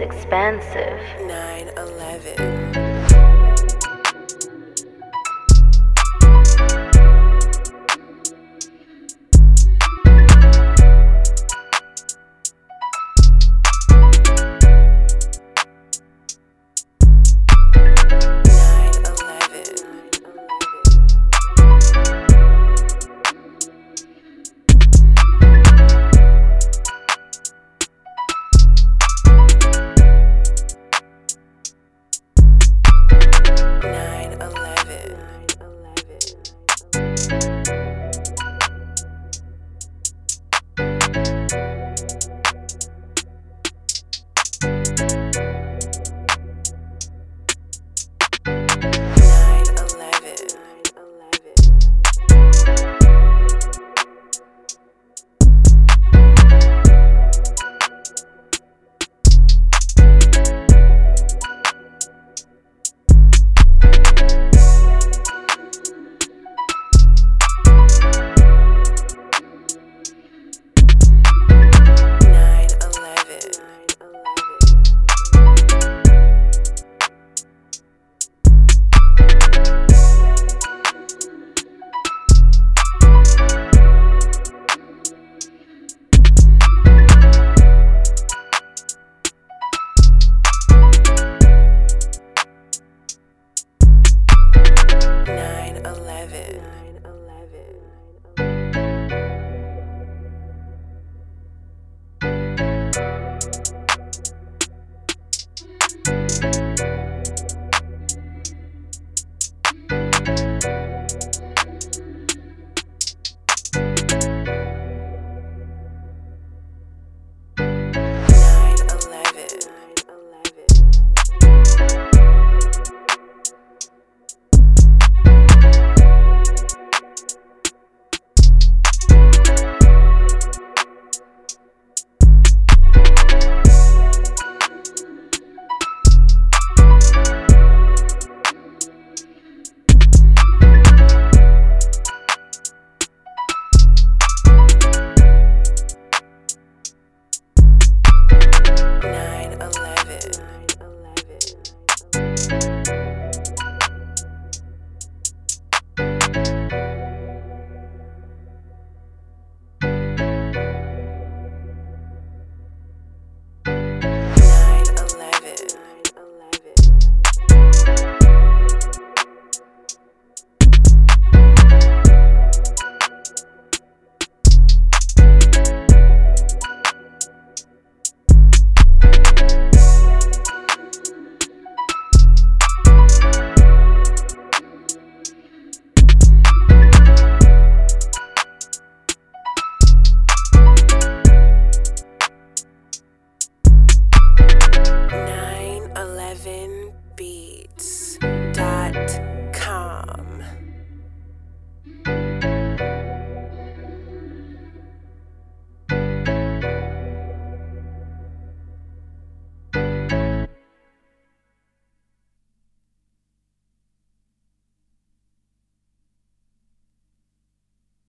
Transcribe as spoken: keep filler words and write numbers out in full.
expansive. nine eleven